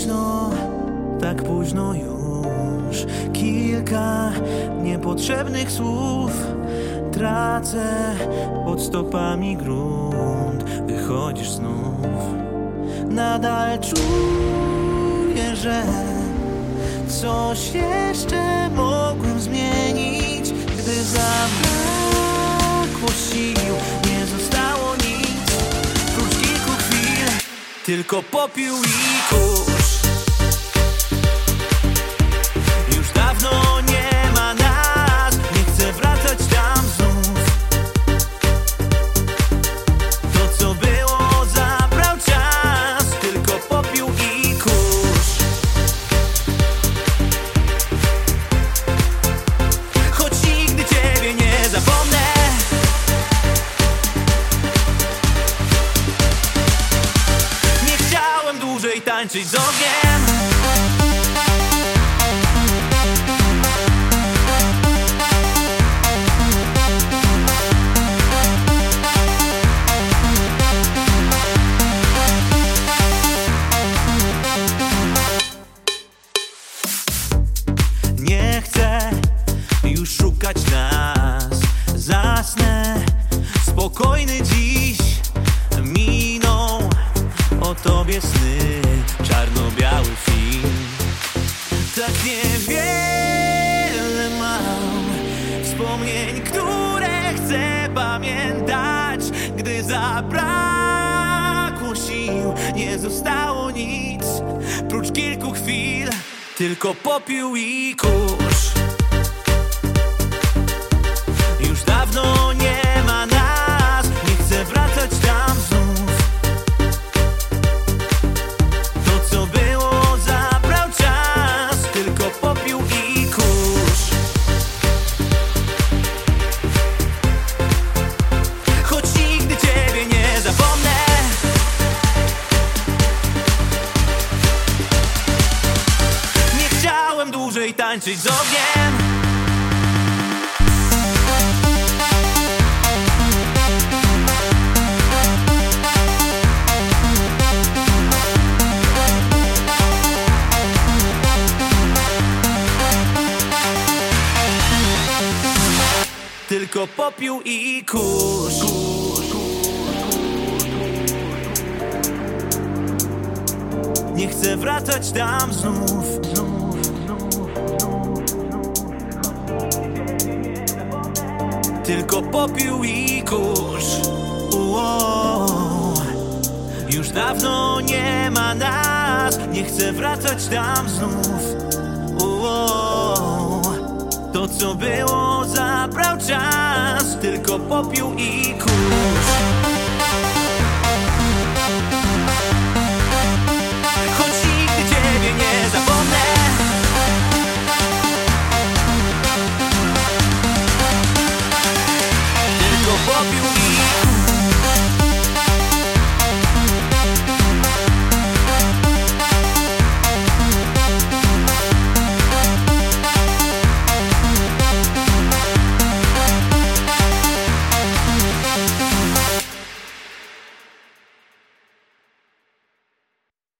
późno, tak późno już. Kilka niepotrzebnych słów tracę pod stopami grunt. Wychodzisz znów. Nadal czuję, że coś jeszcze mogłem zmienić, gdy zabrakło sił. Nie zostało nic, prócz kilku chwil, tylko popiół i kurz. Już dawno nie ma nas, nie chcę wracać tam znów. To co było zabrał czas, tylko popiół i kurz. Choć nigdy ciebie nie zapomnę, nie chciałem dłużej tańczyć z ogniem. Nie chcę już szukać nas, zasnę spokojny dziś. Miną o tobie sny, czarno-biały film. Tak niewiele mam wspomnień, które chcę pamiętać, gdy zabrakło sił. Nie zostało nic, prócz kilku chwil, tylko popiół i kurz. Już dawno nie ma nas, nie chcę wracać tam znów. To co było zabrał czas, tylko popiół i kurz. Choć nigdy ciebie nie zapomnę, nie chciałem dłużej tańczyć z ogniem. Tylko popiół i kurz. Nie chcę wracać tam znów. Tylko popiół i kurz. Już dawno nie ma nas, nie chcę wracać tam znów. To co było zabrał czas, tylko popiół i kurz.